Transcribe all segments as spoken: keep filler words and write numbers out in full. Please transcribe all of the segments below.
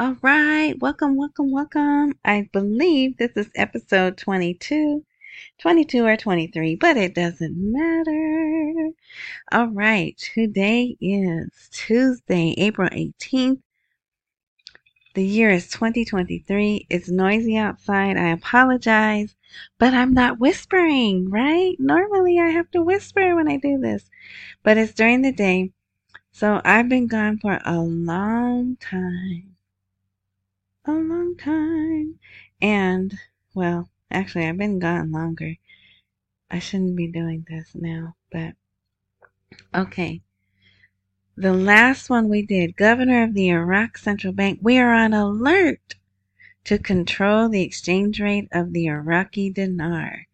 All right, welcome, welcome, welcome. I believe this is episode twenty-two, twenty-two or twenty-three, but it doesn't matter. All right, today is Tuesday, April eighteenth. The year is twenty twenty-three. It's noisy outside. I apologize, but I'm not whispering, right? Normally I have to whisper when I do this, but it's during the day. So I've been gone for a long time. A long time. And, well, actually, I've been gone longer. I shouldn't be doing this now, but okay. The last one we did, Governor of the Iraq Central Bank, we are on alert to control the exchange rate of the Iraqi dinar.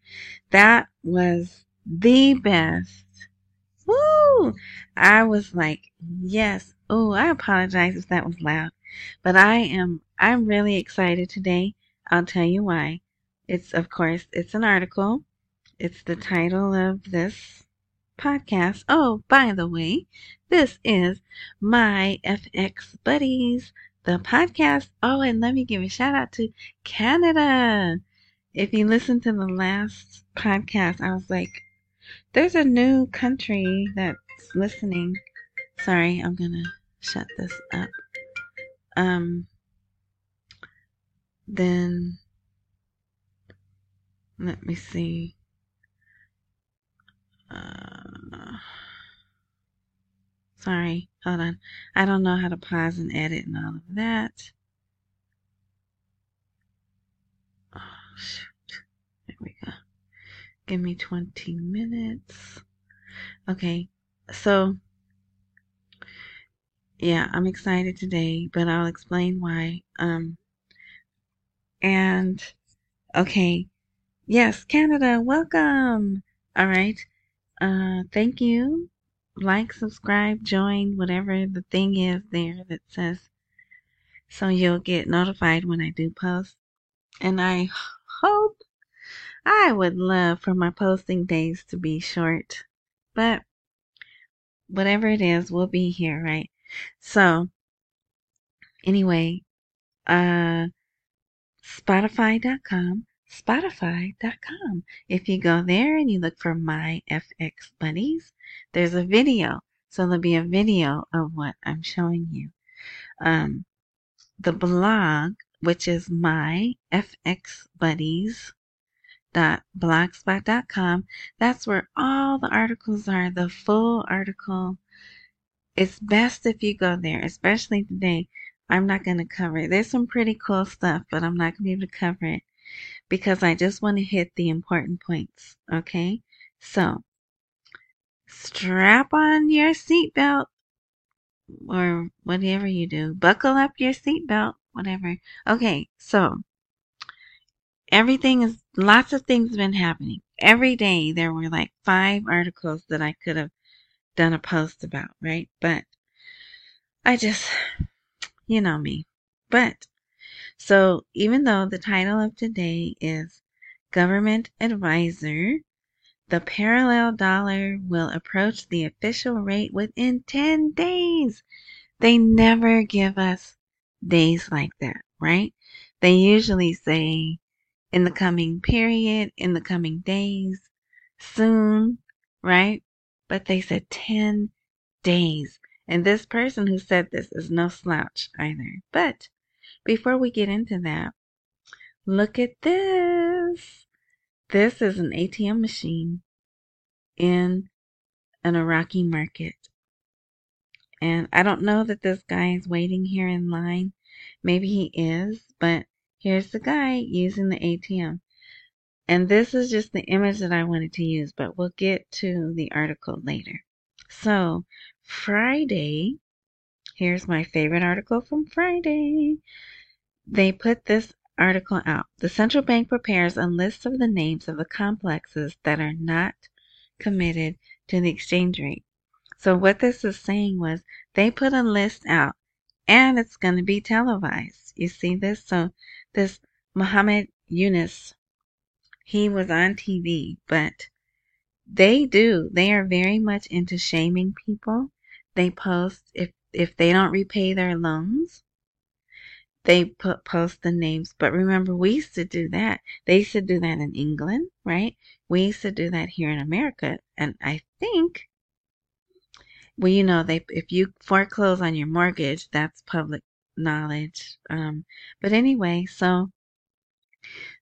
That was the best. Woo! I was like, yes. Oh, I apologize if that was loud, but I am, I'm really excited today. I'll tell you why. It's, of course, it's an article. It's the title of this podcast. Oh, by the way, this is My F X Buddies, the podcast. Oh, and let me give a shout out to Canada. If you listen to the last podcast, I was like, there's a new country that's listening. Sorry, I'm going to shut this up. Um, then... Let me see. Uh, sorry, hold on. I don't know how to pause and edit and all of that. Oh, shoot. There we go. Give me twenty minutes. Okay, so, yeah, I'm excited today, but I'll explain why. Um, and, okay. Yes, Canada, welcome. All right. Uh, thank you. Like, subscribe, join, whatever the thing is there that says, so you'll get notified when I do post. And I hope, I would love for my posting days to be short, but whatever it is, we'll be here, right? So anyway, uh, Spotify dot com. Spotify dot com. If you go there and you look for My F X Buddies, there's a video. So there'll be a video of what I'm showing you. Um, the blog, which is my f x buddies dot blogspot dot com, that's where all the articles are, the full article. It's best if you go there, especially today. I'm not going to cover it. There's some pretty cool stuff, but I'm not going to be able to cover it, because I just want to hit the important points, okay? So, strap on your seatbelt, or whatever you do. Buckle up your seatbelt, whatever. Okay, so, everything is, lots of things have been happening. Every day there were like five articles that I could have done a post about, right? But, I just, you know me. But, so even though the title of today is Government Advisor, the parallel dollar will approach the official rate within ten days. They never give us days like that, right? They usually say in the coming period, in the coming days, soon, right? But they said ten days. And this person who said this is no slouch either. But before we get into that, look at this. This is an A T M machine in an Iraqi market. And I don't know that this guy is waiting here in line. Maybe he is, but here's the guy using the A T M. And this is just the image that I wanted to use, but we'll get to the article later. So, Friday, here's my favorite article from Friday. They put this article out. The central bank prepares a list of the names of the complexes that are not committed to the exchange rate. So what this is saying was they put a list out and it's going to be televised. You see this? So this Muhammad Yunus, he was on T V, but they do. They are very much into shaming people. They post if If they don't repay their loans, they put post the names. But remember, we used to do that. They used to do that in England, right? We used to do that here in America. And I think, well, you know, they if you foreclose on your mortgage, that's public knowledge. Um, but anyway, so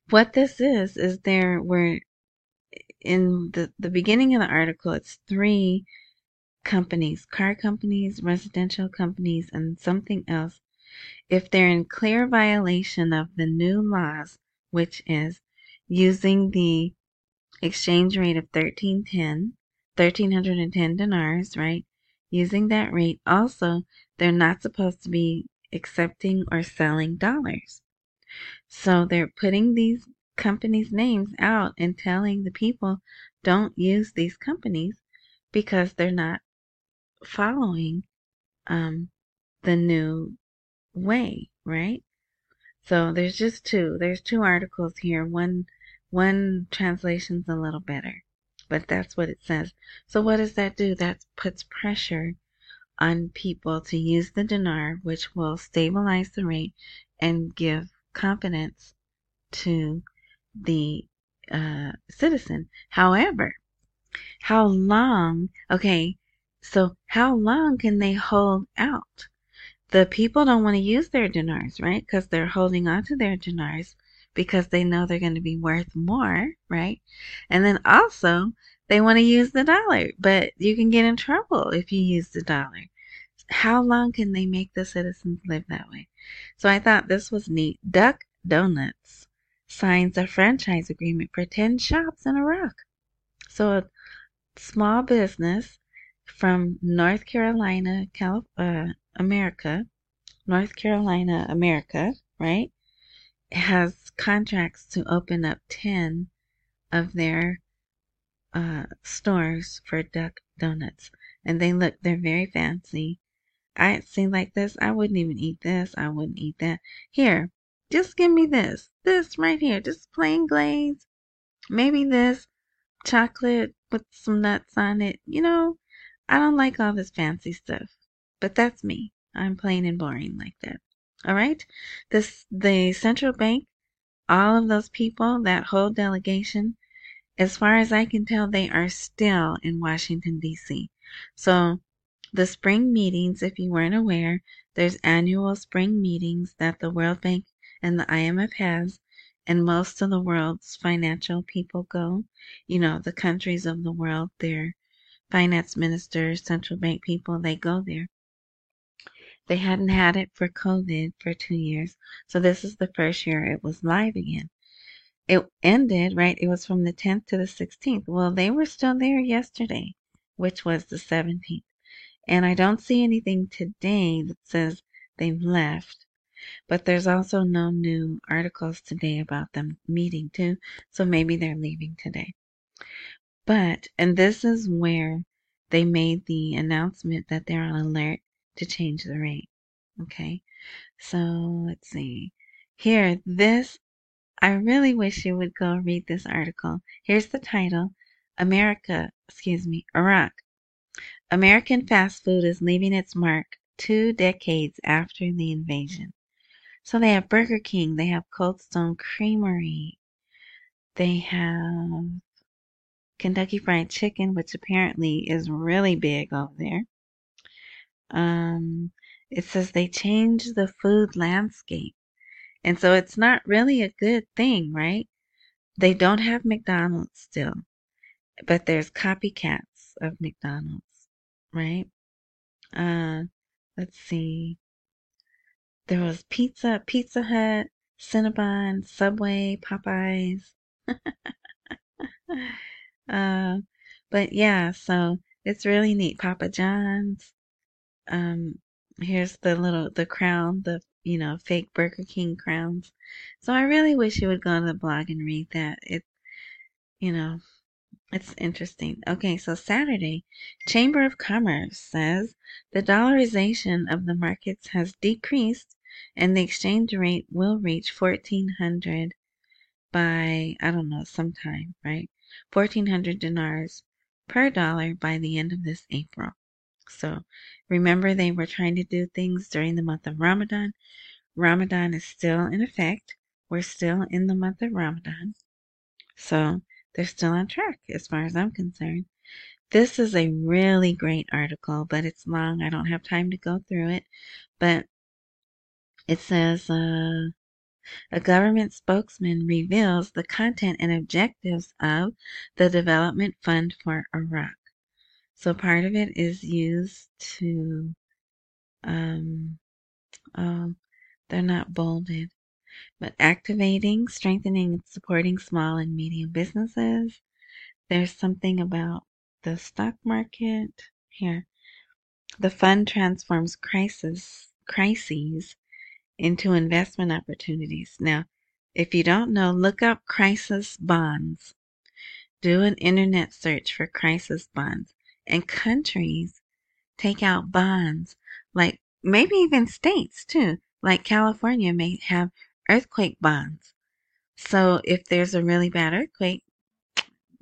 what this is, is there were, in the, the beginning of the article, it's three companies, car companies, residential companies, and something else. If they're in clear violation of the new laws, which is using the exchange rate of thirteen ten, one thousand three hundred ten dinars, right? Using that rate, also, they're not supposed to be accepting or selling dollars. So they're putting these companies' names out and telling the people, don't use these companies because they're not following um, the new way, right? So there's just two. There's two articles here. One, one translation's a little better, but that's what it says. So what does that do? That puts pressure on people to use the dinar, which will stabilize the rate and give confidence to the uh, citizen. However, how long, okay, so how long can they hold out? The people don't want to use their dinars, right? Because they're holding on to their dinars because they know they're going to be worth more, right? And then also, they want to use the dollar, but you can get in trouble if you use the dollar. How long can they make the citizens live that way? So I thought this was neat. Duck Donuts signs a franchise agreement for ten shops in Iraq. So a small business from North Carolina, Calif- uh, America, North Carolina, America, right, has contracts to open up ten of their uh, stores for Duck Donuts. And they look, they're very fancy. I seen like this, I wouldn't even eat this, I wouldn't eat that. Here, just give me this, this right here, just plain glaze, maybe this, chocolate with some nuts on it. You know, I don't like all this fancy stuff, but that's me. I'm plain and boring like that. All right. This, the central bank, all of those people, that whole delegation, as far as I can tell, they are still in Washington, D C. So the spring meetings, if you weren't aware, there's annual spring meetings that the World Bank and the I M F has. And most of the world's financial people go, you know, the countries of the world, their finance ministers, central bank people, they go there. They hadn't had it for COVID for two years. So this is the first year it was live again. It ended, right? It was from the tenth to the sixteenth. Well, they were still there yesterday, which was the seventeenth. And I don't see anything today that says they've left. But there's also no new articles today about them meeting too, so maybe they're leaving today. But, and this is where they made the announcement that they're on alert to change the rate. Okay, so let's see. Here, this, I really wish you would go read this article. Here's the title, America, excuse me, Iraq. American fast food is leaving its mark two decades after the invasion. So they have Burger King, they have Cold Stone Creamery, they have Kentucky Fried Chicken, which apparently is really big over there. Um, it says they changed the food landscape. And so it's not really a good thing, right? They don't have McDonald's still, but there's copycats of McDonald's, right? Uh, let's see. There was pizza, Pizza Hut, Cinnabon, Subway, Popeyes. uh, but yeah, so it's really neat. Papa John's. Um, here's the little, the crown, the, you know, fake Burger King crowns. So I really wish you would go to the blog and read that. It, you know, it's interesting. Okay, so Saturday, Chamber of Commerce says the dollarization of the markets has decreased and the exchange rate will reach fourteen hundred by, I don't know, sometime, right? fourteen hundred dinars per dollar by the end of this April. So remember, they were trying to do things during the month of Ramadan. Ramadan is still in effect. We're still in the month of Ramadan. So they're still on track as far as I'm concerned. This is a really great article, but it's long. I don't have time to go through it. But it says, uh, a government spokesman reveals the content and objectives of the Development Fund for Iraq. So part of it is used to, um, oh, they're not bolded, but activating, strengthening, and supporting small and medium businesses. There's something about the stock market here. The fund transforms crisis, crises into investment opportunities. Now, if you don't know, look up crisis bonds. Do an internet search for crisis bonds. And countries take out bonds, like maybe even states too, like California may have earthquake bonds. So if there's a really bad earthquake,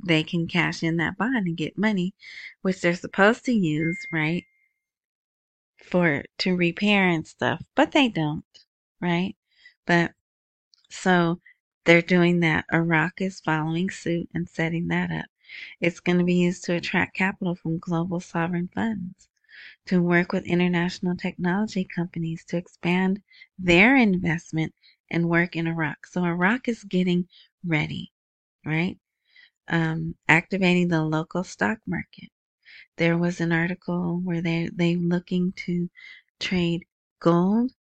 they can cash in that bond and get money, which they're supposed to use, right, for to repair and stuff, but they don't, right? But so they're doing that. Iraq is following suit and setting that up. It's going to be used to attract capital from global sovereign funds, to work with international technology companies to expand their investment and work in Iraq. So Iraq is getting ready, right? Um, activating the local stock market. There was an article where they they looking to trade gold.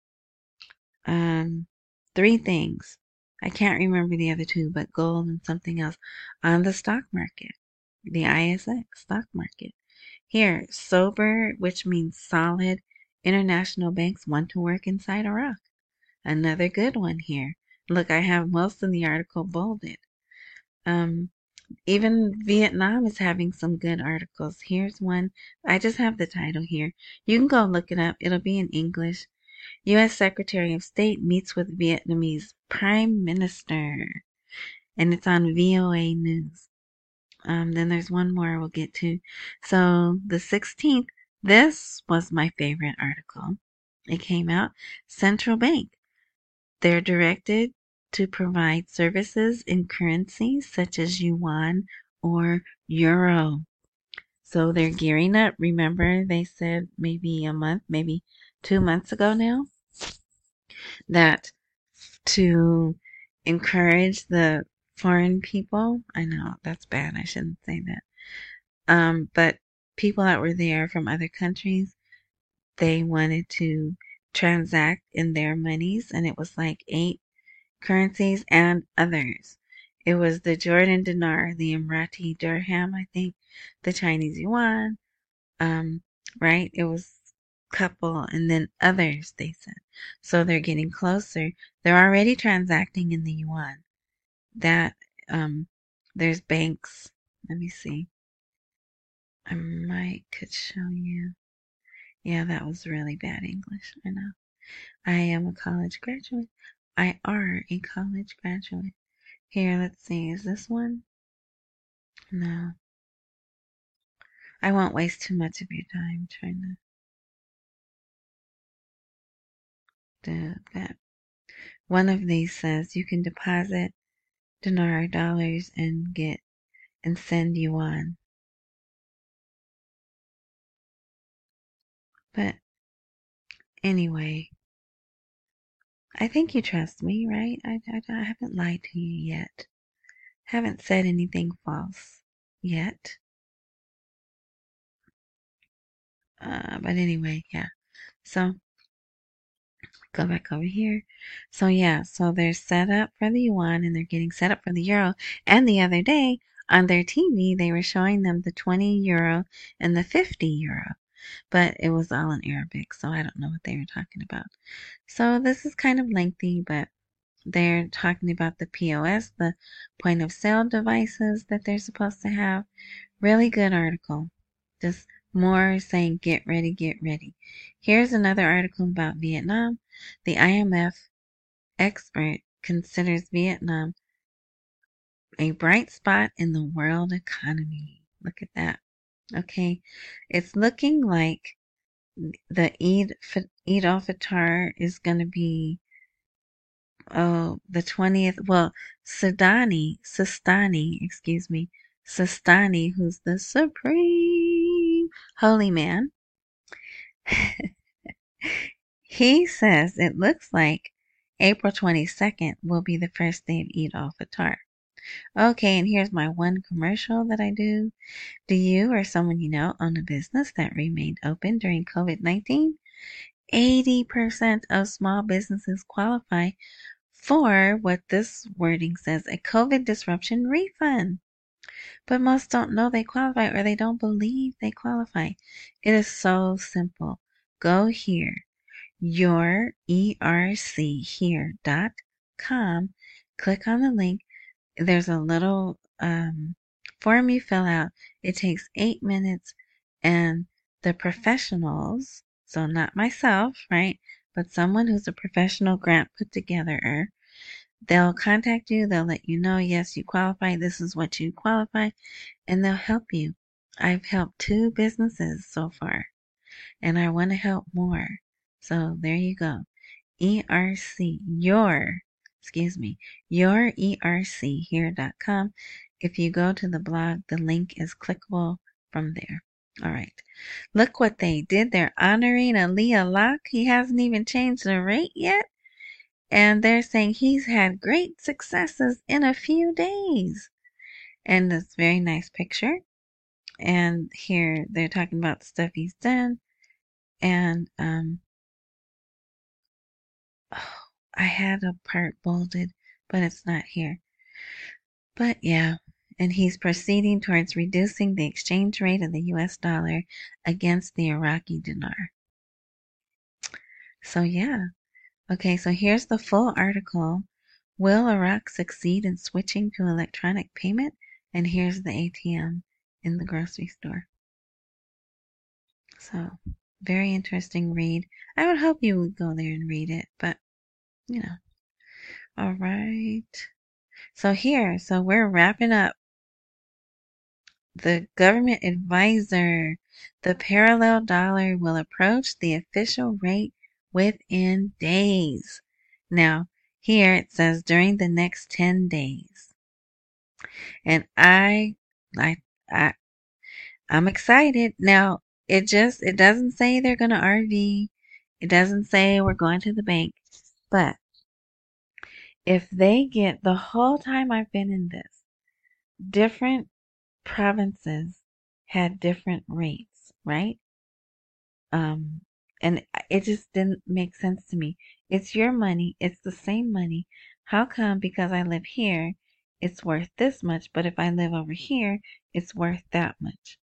Um, three things. I can't remember the other two, but gold and something else on the stock market, the I S X stock market. Here, sober, which means solid, international banks want to work inside Iraq. Another good one here. Look, I have most of the article bolded. Um. Even Vietnam is having some good articles. Here's one. I just have the title here. You can go look it up. It'll be in English. U S Secretary of State meets with Vietnamese Prime Minister. And it's on V O A News. Um, then there's one more we'll get to. So the sixteenth, this was my favorite article. It came out. Central Bank. They're directed to provide services in currencies such as yuan or euro. So they're gearing up. Remember, they said maybe a month, maybe two months ago now, that to encourage the foreign people, I know that's bad, I shouldn't say that, um, but people that were there from other countries, they wanted to transact in their monies, and it was like eight currencies and others. It was the Jordan dinar, the Emirati dirham, I think, the Chinese yuan, um, right? It was a couple, and then others, they said. So they're getting closer. They're already transacting in the yuan. That, um, there's banks. Let me see. I might could show you. Yeah, that was really bad English. I know. I am a college graduate. I are a college graduate. Here, let's see. Is this one? No. I won't waste too much of your time trying to do that. One of these says you can deposit dinar dollars and get and send yuan. But anyway. I think you trust me, right? I, I, I haven't lied to you yet. Haven't said anything false yet. Uh, but anyway, yeah. So, go back over here. So, yeah. So, they're set up for the yuan and they're getting set up for the euro. And the other day, on their T V, they were showing them the twenty euro and the fifty euro. But it was all in Arabic, so I don't know what they were talking about. So this is kind of lengthy, but they're talking about the P O S, the point of sale devices that they're supposed to have. Really good article. Just more saying get ready, get ready. Here's another article about Vietnam. The I M F expert considers Vietnam a bright spot in the world economy. Look at that. Okay, it's looking like the Eid, Eid al-Fitr is going to be oh, the twentieth, well, Sudani, Sistani, excuse me, Sistani, who's the supreme holy man, he says it looks like April twenty-second will be the first day of Eid al-Fitr. Okay, and here's my one commercial that I do. Do you or someone you know own a business that remained open during COVID nineteen? eighty percent of small businesses qualify for what this wording says, a COVID disruption refund. But most don't know they qualify, or they don't believe they qualify. It is so simple. Go here, your E R C here dot com. Click on the link. There's a little um, form you fill out. It takes eight minutes, and the professionals, so not myself, right, but someone who's a professional grant put togetherer, they'll contact you. They'll let you know, yes, you qualify. This is what you qualify, and they'll help you. I've helped two businesses so far, and I want to help more. So there you go. E R C, your Excuse me, your E R C here dot com. If you go to the blog, the link is clickable from there. All right. Look what they did. They're honoring Aliyah Locke. He hasn't even changed the rate yet. And they're saying he's had great successes in a few days. And it's a very nice picture. And here they're talking about the stuff he's done. And, um, oh. I had a part bolded, but it's not here. But yeah, and he's proceeding towards reducing the exchange rate of the U S dollar against the Iraqi dinar. So yeah. Okay, so here's the full article. Will Iraq succeed in switching to electronic payment? And here's the A T M in the grocery store. So, very interesting read. I would hope you would go there and read it, but you know. All right. So here, so we're wrapping up. The government advisor, the parallel dollar will approach the official rate within days. Now, here it says during the next ten days. And I, I, I, I'm excited. Now, it just, it doesn't say they're going to R V. It doesn't say we're going to the bank. But if they get, the whole time I've been in this, different provinces had different rates, right? Um, and it just didn't make sense to me. It's your money. It's the same money. How come because I live here, it's worth this much, but if I live over here, it's worth that much?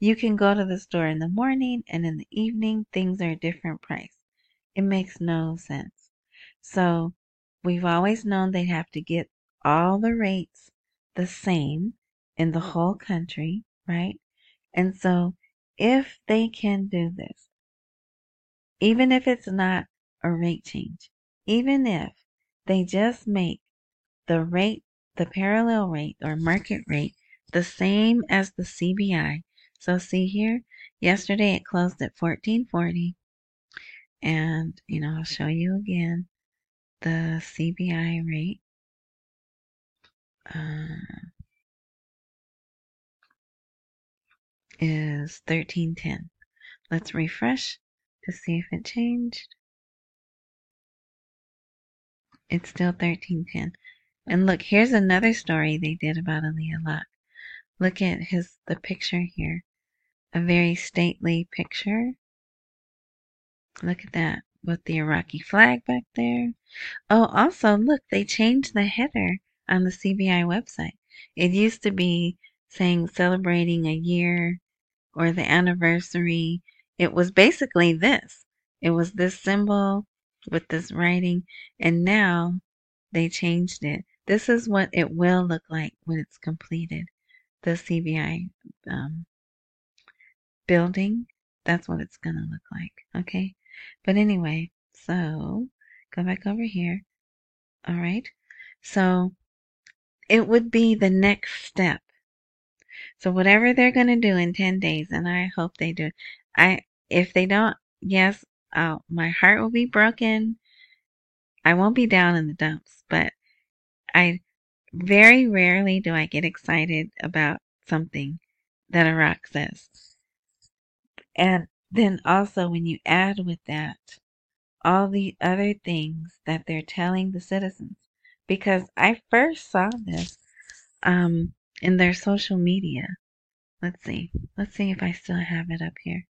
You can go to the store in the morning, and in the evening, things are a different price. It makes no sense. So we've always known they'd have to get all the rates the same in the whole country, right? And so if they can do this, even if it's not a rate change, even if they just make the rate, the parallel rate or market rate, the same as the C B I. So see here, yesterday it closed at fourteen forty. And, you know, I'll show you again. The C B I rate. Uh, is thirteen ten. Let's refresh to see if it changed. It's still thirteen ten. And look, here's another story they did about Aliyah Locke. Look at his the picture here. A very stately picture. Look at that. With the Iraqi flag back there. Oh, also, look, they changed the header on the C B I website. It used to be saying celebrating a year or the anniversary. It was basically this. It was this symbol with this writing, and now they changed it. This is what it will look like when it's completed. The C B I um, building, that's what it's going to look like, okay? But anyway, so go back over here. All right. So it would be the next step. So whatever they're going to do in ten days, and I hope they do. I, if they don't, yes, I'll, my heart will be broken. I won't be down in the dumps, but I very rarely do I get excited about something that Iraq says. And then also when you add with that all the other things that they're telling the citizens, because I first saw this um, in their social media. Let's see. Let's see if I still have it up here.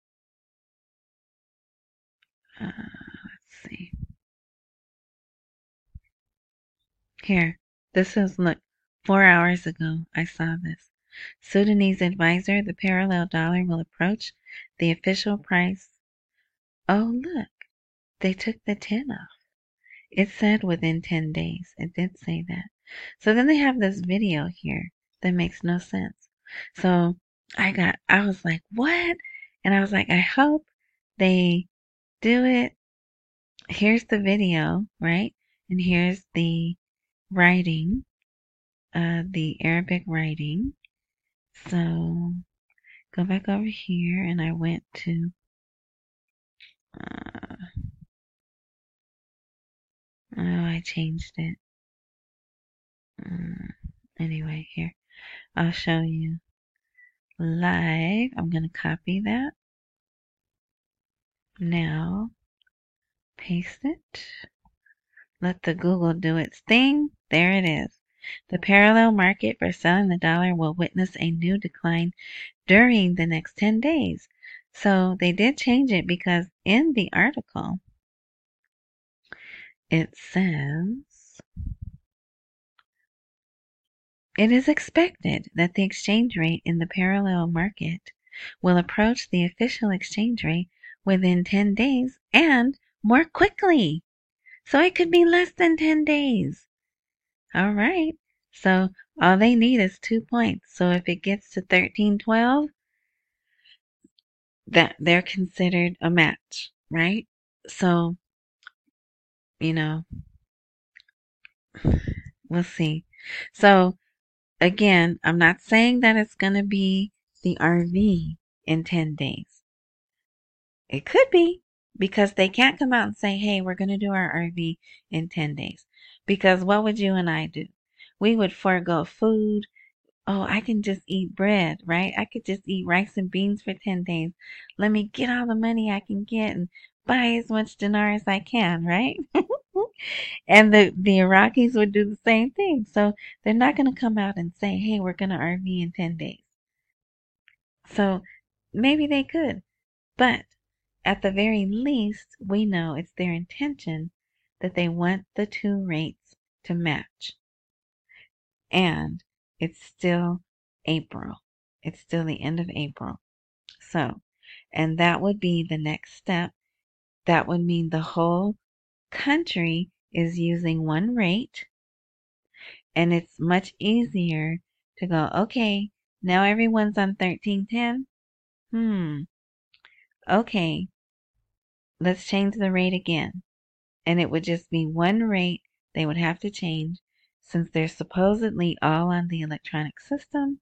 Uh, let's see. Here. This is, look, four hours ago I saw this. Sudanese advisor, the parallel dollar will approach the official price. Oh, look. They took the ten off. It said within ten days. It did say that. So then they have this video here that makes no sense. So I got, I was like, what? And I was like, I hope they do it. Here's the video, right? And here's the writing, uh, the Arabic writing. So go back over here, and I went to, uh, oh, I changed it. Um, anyway, here. I'll show you live. I'm going to copy that. Now, paste it. Let the Google do its thing. There it is. The parallel market for selling the dollar will witness a new decline during the next ten days. So they did change it, because in the article, it says, it is expected that the exchange rate in the parallel market will approach the official exchange rate within ten days and more quickly. So it could be less than ten days. All right. So all they need is two points. So if it gets to thirteen twelve, that they're considered a match, right? So, you know, we'll see. So again, I'm not saying that it's going to be the R V in ten days. It could be, because they can't come out and say, hey, we're going to do our R V in ten days. Because what would you and I do? We would forego food. Oh, I can just eat bread, right? I could just eat rice and beans for ten days. Let me get all the money I can get and buy as much dinar as I can, right? And the, the Iraqis would do the same thing. So they're not going to come out and say, hey, we're going to R V in ten days. So maybe they could. But at the very least, we know it's their intention that they want the two rates to match. And it's still April. It's still the end of April. So, and that would be the next step. That would mean the whole country is using one rate, and it's much easier to go, okay, now everyone's on thirteen ten. Hmm. Okay, let's change the rate again. And it would just be one rate they would have to change, since they're supposedly all on the electronic system.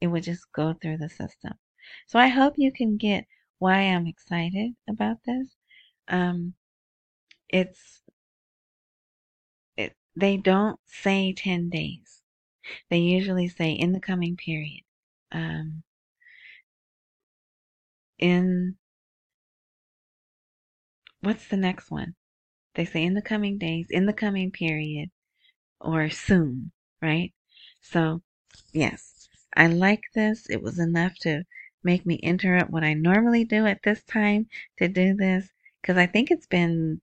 It would just go through the system. So I hope you can get why I'm excited about this. Um, it's it, they don't say ten days. They usually say in the coming period. Um, in what's the next one? They say in the coming days, in the coming period, or soon, right? So, yes, I like this. It was enough to make me interrupt what I normally do at this time to do this, because I think it's been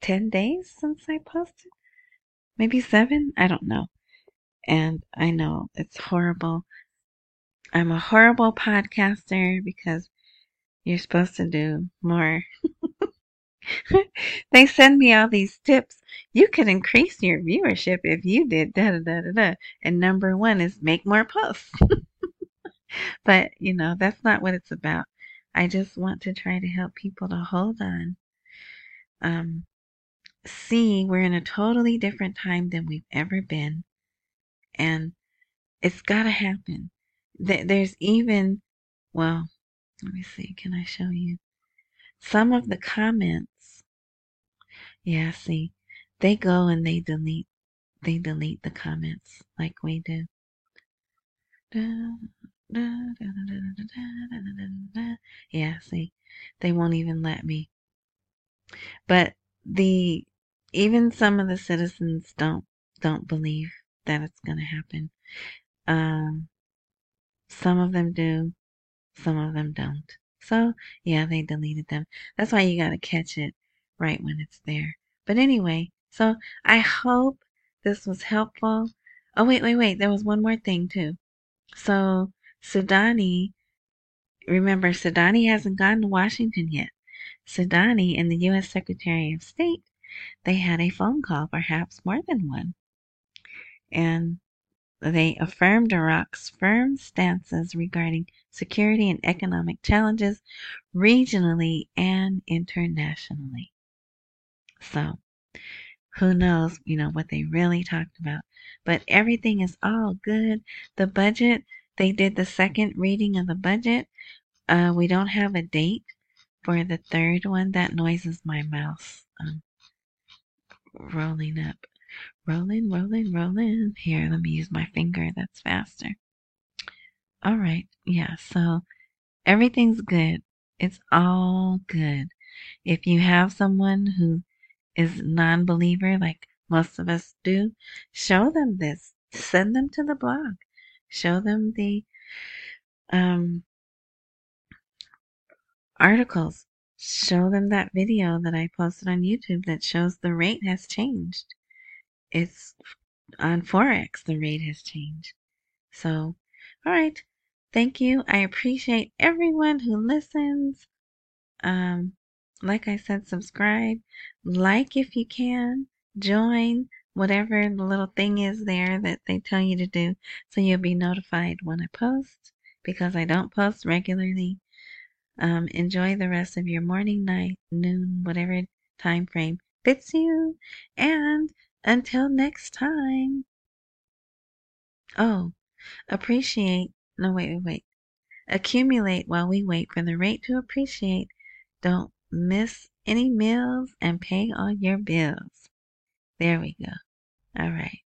ten days since I posted. Maybe seven? I don't know. And I know it's horrible. I'm a horrible podcaster, because you're supposed to do more. They send me all these tips. You could increase your viewership if you did da da da da da. And number one is make more posts. But, you know, that's not what it's about. I just want to try to help people to hold on. Um, see, we're in a totally different time than we've ever been. And it's got to happen. There's even, well, let me see. Can I show you? Some of the comments, yeah, see, they go and they delete, they delete the comments like we do. Yeah, see, they won't even let me. But the even some of the citizens don't don't believe that it's going to happen. Um, some of them do, some of them don't. So yeah, they deleted them. That's why you got to catch it right when it's there. But anyway, so I hope this was helpful. Oh wait, wait, wait. There was one more thing too. So Sudani, remember Sudani hasn't gone to Washington yet. Sudani and the U S Secretary of State, they had a phone call, perhaps more than one. And they affirmed Iraq's firm stances regarding security and economic challenges regionally and internationally. So who knows, you know, what they really talked about. But everything is all good. The budget, they did the second reading of the budget. Uh, we don't have a date for the third one. That noise is my mouse um, rolling up. Rolling, rolling, rolling. Here, let me use my finger. That's faster. All right. Yeah, so everything's good. It's all good. If you have someone who is non-believer, like most of us do, show them this. Send them to the blog. Show them the um, articles. Show them that video that I posted on YouTube that shows the rate has changed. It's on Forex, the rate has changed. So, all right. Thank you. I appreciate everyone who listens. Um, like I said, subscribe. Like if you can. Join whatever the little thing is there that they tell you to do so you'll be notified when I post, because I don't post regularly. Um, enjoy the rest of your morning, night, noon, whatever time frame fits you. And until next time. Oh, appreciate. No, wait, wait, wait. Accumulate while we wait for the rate to appreciate. Don't miss any meals and pay all your bills. There we go. All right.